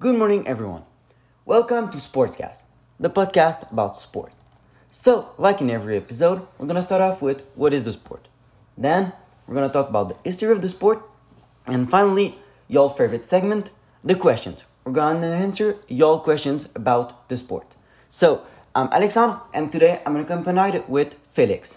Good morning, everyone. Welcome to Sportscast, the podcast about sport. So, like in every episode, we're going to start off with what is the sport. Then, we're going to talk about the history of the sport. And finally, y'all's favorite segment, the questions. We're going to answer y'all questions about the sport. So, I'm Alexandre, and today I'm going to accompany it with Felix.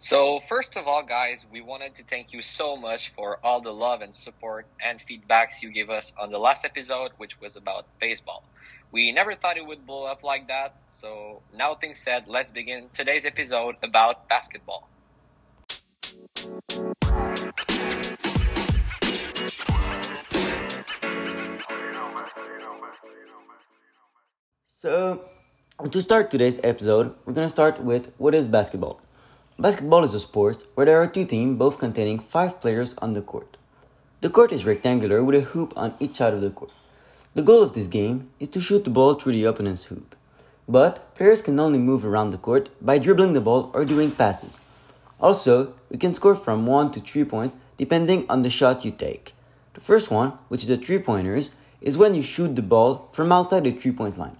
So, first of all, guys, we wanted to thank you so much for all the love and support and feedbacks you gave us on the last episode, which was about baseball. We never thought it would blow up like that, so now things said, let's begin today's episode about basketball. So, to start today's episode, we're going to start with what is basketball. Basketball is a sport where there are two teams both containing 5 players on the court. The court is rectangular with a hoop on each side of the court. The goal of this game is to shoot the ball through the opponent's hoop. But players can only move around the court by dribbling the ball or doing passes. Also, we can score from 1 to 3 points depending on the shot you take. The first one, which is the 3-pointers, is when you shoot the ball from outside the 3-point line.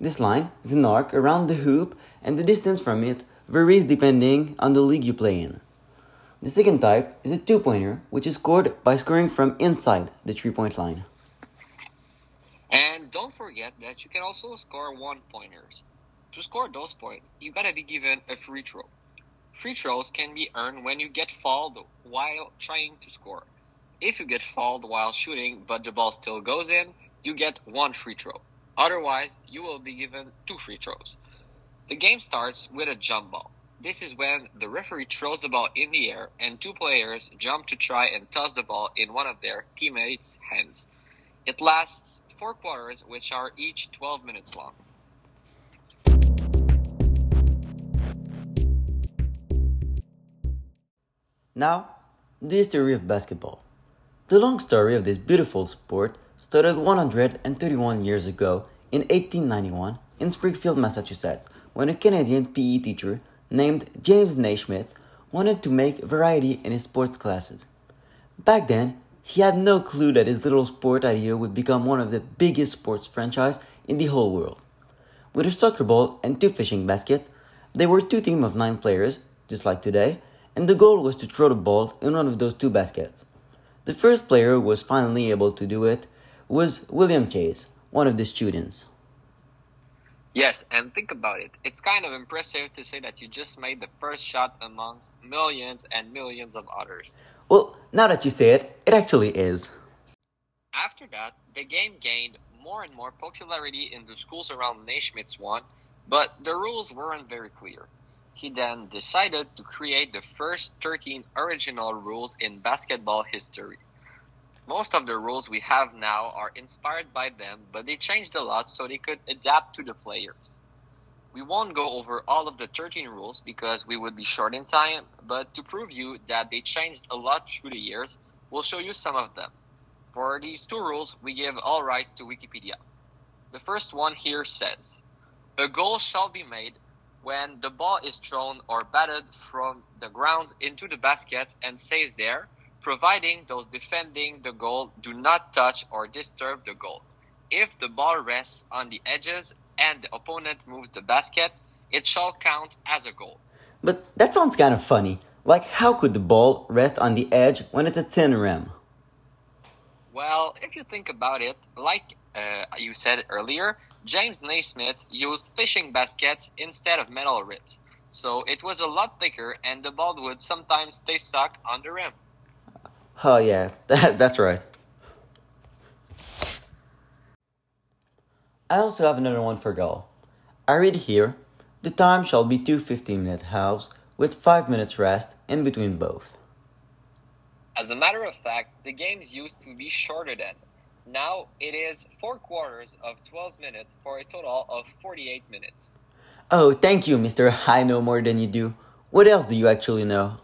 This line is an arc around the hoop and the distance from it varies depending on the league you play in. The second type is a 2-pointer, which is scored by scoring from inside the 3-point line. And don't forget that you can also score 1-pointers. To score those points, you gotta be given a free throw. Free throws can be earned when you get fouled while trying to score. If you get fouled while shooting but the ball still goes in, you get 1 free throw. Otherwise, you will be given 2 free throws. The game starts with a jump ball. This is when the referee throws the ball in the air and 2 players jump to try and toss the ball in one of their teammates' hands. It lasts 4 quarters, which are each 12 minutes long. Now, the history of basketball. The long story of this beautiful sport started 131 years ago in 1891 in Springfield, Massachusetts, when a Canadian PE teacher named James Naismith wanted to make variety in his sports classes. Back then, he had no clue that his little sport idea would become one of the biggest sports franchise in the whole world. With a soccer ball and 2 fishing baskets, there were 2 teams of 9 players, just like today, and the goal was to throw the ball in one of those 2 baskets. The first player who was finally able to do it was William Chase, one of the students. Yes, and think about it. It's kind of impressive to say that you just made the first shot amongst millions and millions of others. Well, now that you say it, it actually is. After that, the game gained more and more popularity in the schools around Naismith's one, but the rules weren't very clear. He then decided to create the first 13 original rules in basketball history. Most of the rules we have now are inspired by them, but they changed a lot so they could adapt to the players. We won't go over all of the 13 rules because we would be short in time, but to prove you that they changed a lot through the years, we'll show you some of them. For these 2 rules, we give all rights to Wikipedia. The first one here says, a goal shall be made when the ball is thrown or batted from the ground into the baskets and stays there, providing those defending the goal do not touch or disturb the goal. If the ball rests on the edges and the opponent moves the basket, it shall count as a goal. But that sounds kind of funny. Like, how could the ball rest on the edge when it's a thin rim? Well, if you think about it, like you said earlier, James Naismith used fishing baskets instead of metal rings. So it was a lot thicker and the ball would sometimes stay stuck on the rim. Oh yeah, that's right. I also have another one for goal. I read here, the time shall be 2 15-minute halves with 5 minutes rest in between both. As a matter of fact, the games used to be shorter then. Now it is 4 quarters of 12 minutes for a total of 48 minutes. Oh, thank you, Mr. I know more than you do. What else do you actually know?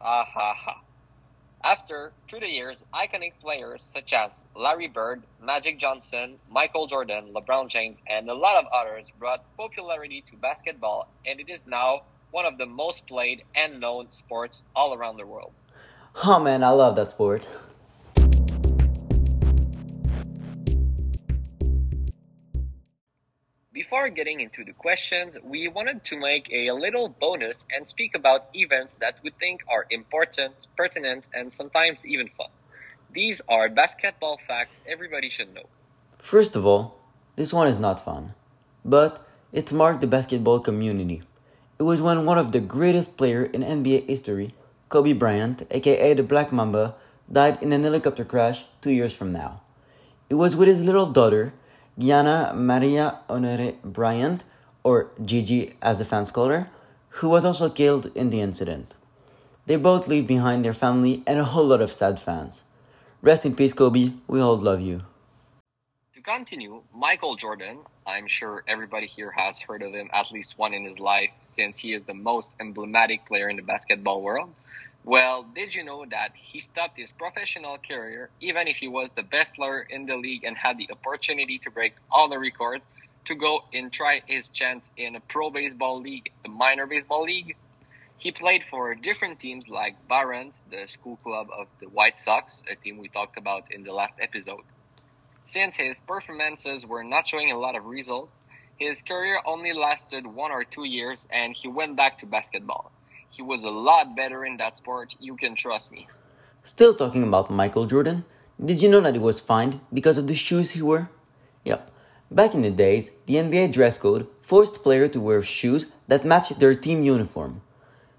Ah ha ha. After, through the years, iconic players such as Larry Bird, Magic Johnson, Michael Jordan, LeBron James, and a lot of others brought popularity to basketball, and it is now one of the most played and known sports all around the world. Oh man, I love that sport. Before getting into the questions, we wanted to make a little bonus and speak about events that we think are important, pertinent, and sometimes even fun. These are basketball facts everybody should know. First of all, this one is not fun, but it marked the basketball community. It was when one of the greatest players in NBA history, Kobe Bryant, aka the Black Mamba, died in an helicopter crash 2 years from now. It was with his little daughter, Gianna Maria Onore Bryant, or Gigi as the fans call her, who was also killed in the incident. They both leave behind their family and a whole lot of sad fans. Rest in peace, Kobe. We all love you. To continue, Michael Jordan, I'm sure everybody here has heard of him at least once in his life since he is the most emblematic player in the basketball world. Well, did you know that he stopped his professional career, even if he was the best player in the league and had the opportunity to break all the records, to go and try his chance in a pro baseball league, a minor baseball league? He played for different teams like Barons, the school club of the White Sox, a team we talked about in the last episode. Since his performances were not showing a lot of results, his career only lasted 1 or 2 years and he went back to basketball. He was a lot better in that sport, you can trust me. Still talking about Michael Jordan, did you know that he was fined because of the shoes he wore? Yep. Back in the days, the NBA dress code forced players to wear shoes that matched their team uniform.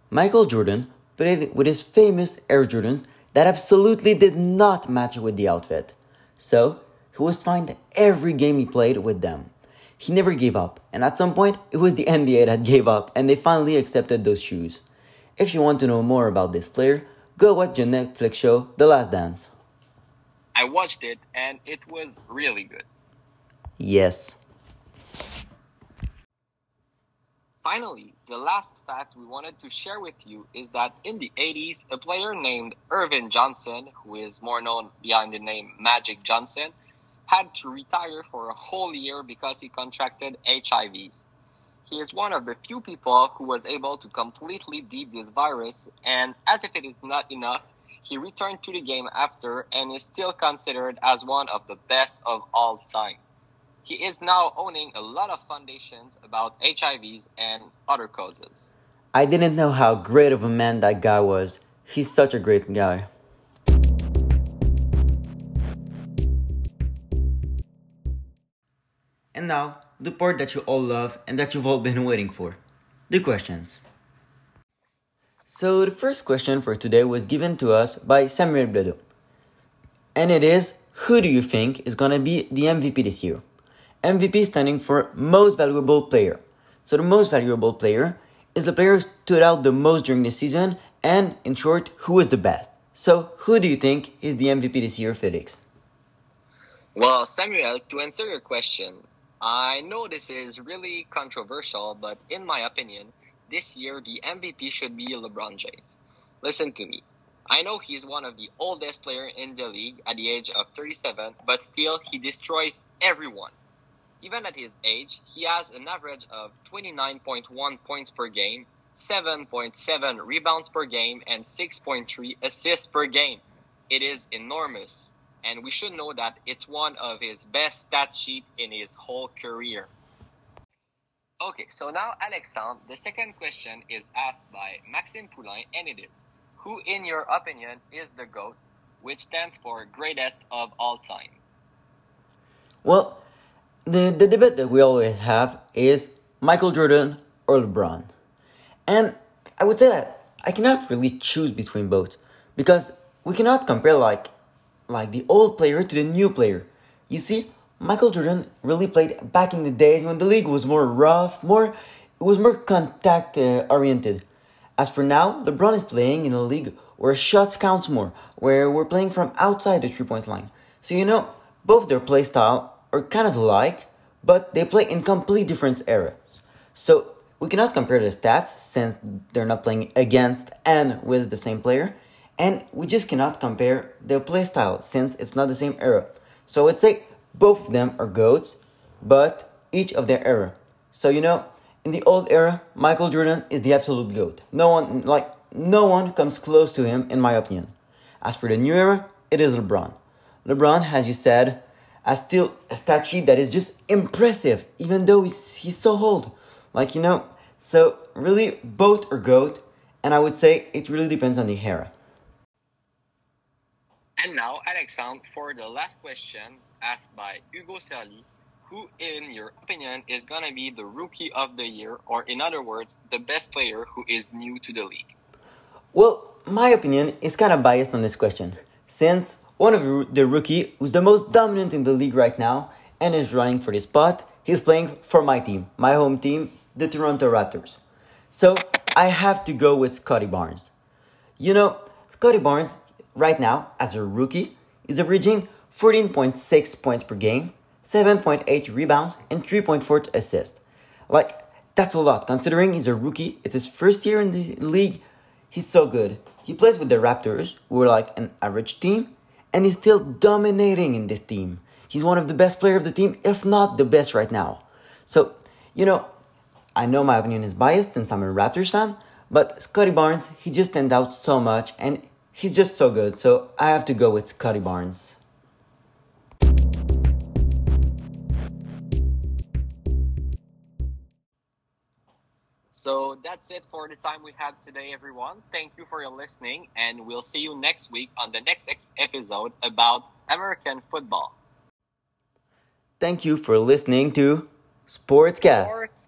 Michael Jordan played with his famous Air Jordans that absolutely did not match with the outfit. So, he was fined every game he played with them. He never gave up, and at some point, it was the NBA that gave up and they finally accepted those shoes. If you want to know more about this player, go watch the Netflix show, The Last Dance. I watched it, and it was really good. Yes. Finally, the last fact we wanted to share with you is that in the 80s, a player named Irvin Johnson, who is more known behind the name Magic Johnson, had to retire for a whole year because he contracted HIV. He is one of the few people who was able to completely beat this virus, and as if it is not enough, he returned to the game after and is still considered as one of the best of all time. He is now owning a lot of foundations about HIVs and other causes. I didn't know how great of a man that guy was. He's such a great guy. And now, the part that you all love and that you've all been waiting for, the questions. So the first question for today was given to us by Samuel Bledo. And it is, who do you think is going to be the MVP this year? MVP standing for Most Valuable Player. So the most valuable player is the player who stood out the most during the season and, in short, who is the best. So who do you think is the MVP this year, Felix? Well, Samuel, to answer your question, I know this is really controversial, but in my opinion, this year the MVP should be LeBron James. Listen to me. I know he's one of the oldest players in the league at the age of 37, but still he destroys everyone. Even at his age, he has an average of 29.1 points per game, 7.7 rebounds per game, and 6.3 assists per game. It is enormous. And we should know that it's one of his best stats sheet in his whole career. Okay, so now, Alexandre, the second question is asked by Maxime Poulain, and it is, who, in your opinion, is the GOAT, which stands for greatest of all time? Well, the debate that we always have is Michael Jordan or LeBron. And I would say that I cannot really choose between both, because we cannot compare, like the old player to the new player. You see, Michael Jordan really played back in the days when the league was more rough, it was more contact-oriented. As for now, LeBron is playing in a league where shots counts more, where we're playing from outside the three-point line. So you know, both their play style are kind of alike, but they play in completely different eras. So we cannot compare the stats since they're not playing against and with the same player. And we just cannot compare their playstyle since it's not the same era. So I would say both of them are GOATs, but each of their era. So you know, in the old era, Michael Jordan is the absolute GOAT. No one comes close to him in my opinion. As for the new era, it is LeBron. LeBron, as you said, as still a statue that is just impressive, even though he's so old. Like, you know, so really both are GOAT, and I would say it really depends on the era. And now, Alexandre, for the last question asked by Hugo Sali, who, in your opinion, is going to be the Rookie of the Year, or in other words, the best player who is new to the league? Well, my opinion is kind of biased on this question, since one of the rookie who's the most dominant in the league right now and is running for the spot, he's playing for my team, my home team, the Toronto Raptors. So I have to go with Scottie Barnes. You know, Scottie Barnes, right now, as a rookie, is averaging 14.6 points per game, 7.8 rebounds, and 3.4 assists. Like, that's a lot. Considering he's a rookie, it's his first year in the league, he's so good. He plays with the Raptors, who are like an average team, and he's still dominating in this team. He's one of the best players of the team, if not the best right now. So, you know, I know my opinion is biased since I'm a Raptors fan, but Scottie Barnes, he just stands out so much, and he's just so good, so I have to go with Scottie Barnes. So that's it for the time we had today, everyone. Thank you for your listening, and we'll see you next week on the next episode about American football. Thank you for listening to Sportscast.